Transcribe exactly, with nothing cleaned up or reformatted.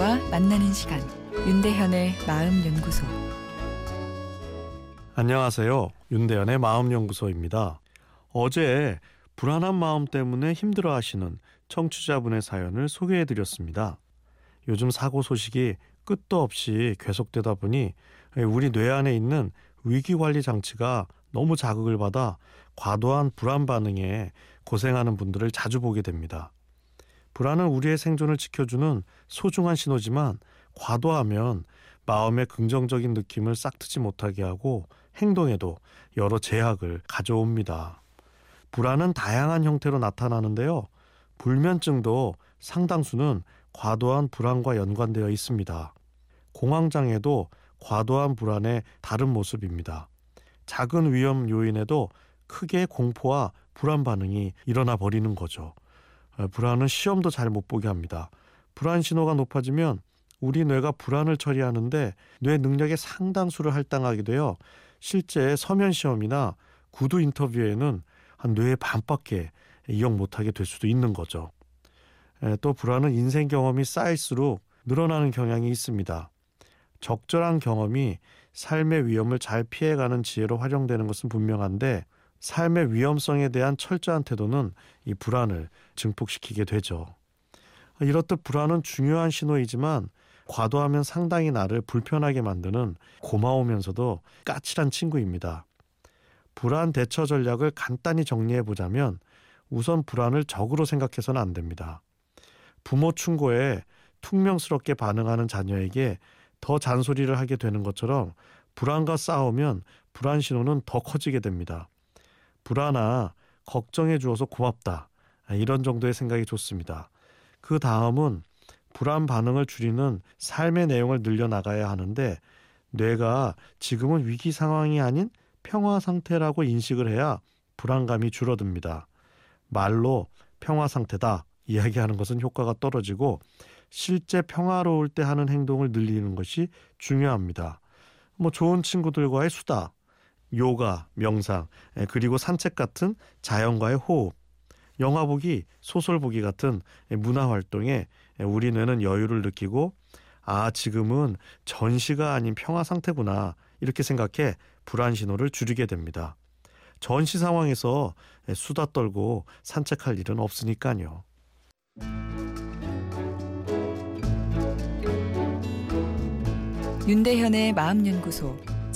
마음과 만나는 시간, 윤대현의 마음연구소. 안녕하세요. 윤대현의 마음연구소입니다. 어제 불안한 마음 때문에 힘들어하시는 청취자분의 사연을 소개해드렸습니다. 요즘 사고 소식이 끝도 없이 계속되다 보니 우리 뇌 안에 있는 위기관리 장치가 너무 자극을 받아 과도한 불안 반응에 고생하는 분들을 자주 보게 됩니다. 불안은 우리의 생존을 지켜주는 소중한 신호지만 과도하면 마음의 긍정적인 느낌을 싹 트지 못하게 하고 행동에도 여러 제약을 가져옵니다. 불안은 다양한 형태로 나타나는데요. 불면증도 상당수는 과도한 불안과 연관되어 있습니다. 공황장애도 과도한 불안의 다른 모습입니다. 작은 위험 요인에도 크게 공포와 불안 반응이 일어나 버리는 거죠. 불안은 시험도 잘 못 보게 합니다. 불안 신호가 높아지면 우리 뇌가 불안을 처리하는데 뇌 능력의 상당수를 할당하게 되어 실제 서면 시험이나 구두 인터뷰에는 한 뇌의 반밖에 이용 못하게 될 수도 있는 거죠. 또 불안은 인생 경험이 쌓일수록 늘어나는 경향이 있습니다. 적절한 경험이 삶의 위험을 잘 피해가는 지혜로 활용되는 것은 분명한데 삶의 위험성에 대한 철저한 태도는 이 불안을 증폭시키게 되죠. 이렇듯 불안은 중요한 신호이지만 과도하면 상당히 나를 불편하게 만드는 고마우면서도 까칠한 친구입니다. 불안 대처 전략을 간단히 정리해보자면 우선 불안을 적으로 생각해서는 안 됩니다. 부모 충고에 퉁명스럽게 반응하는 자녀에게 더 잔소리를 하게 되는 것처럼 불안과 싸우면 불안 신호는 더 커지게 됩니다. 불안아, 걱정해 주어서 고맙다. 이런 정도의 생각이 좋습니다. 그 다음은 불안 반응을 줄이는 삶의 내용을 늘려나가야 하는데 뇌가 지금은 위기 상황이 아닌 평화 상태라고 인식을 해야 불안감이 줄어듭니다. 말로 평화 상태다 이야기하는 것은 효과가 떨어지고 실제 평화로울 때 하는 행동을 늘리는 것이 중요합니다. 뭐 좋은 친구들과의 수다, 요가, 명상, 그리고 산책 같은 자연과의 호흡, 영화 보기, 소설 보기 같은 문화활동에 우리 뇌는 여유를 느끼고 아 지금은 전시가 아닌 평화 상태구나 이렇게 생각해 불안 신호를 줄이게 됩니다. 전시 상황에서 수다 떨고 산책할 일은 없으니까요. 윤대현의 마음연구소,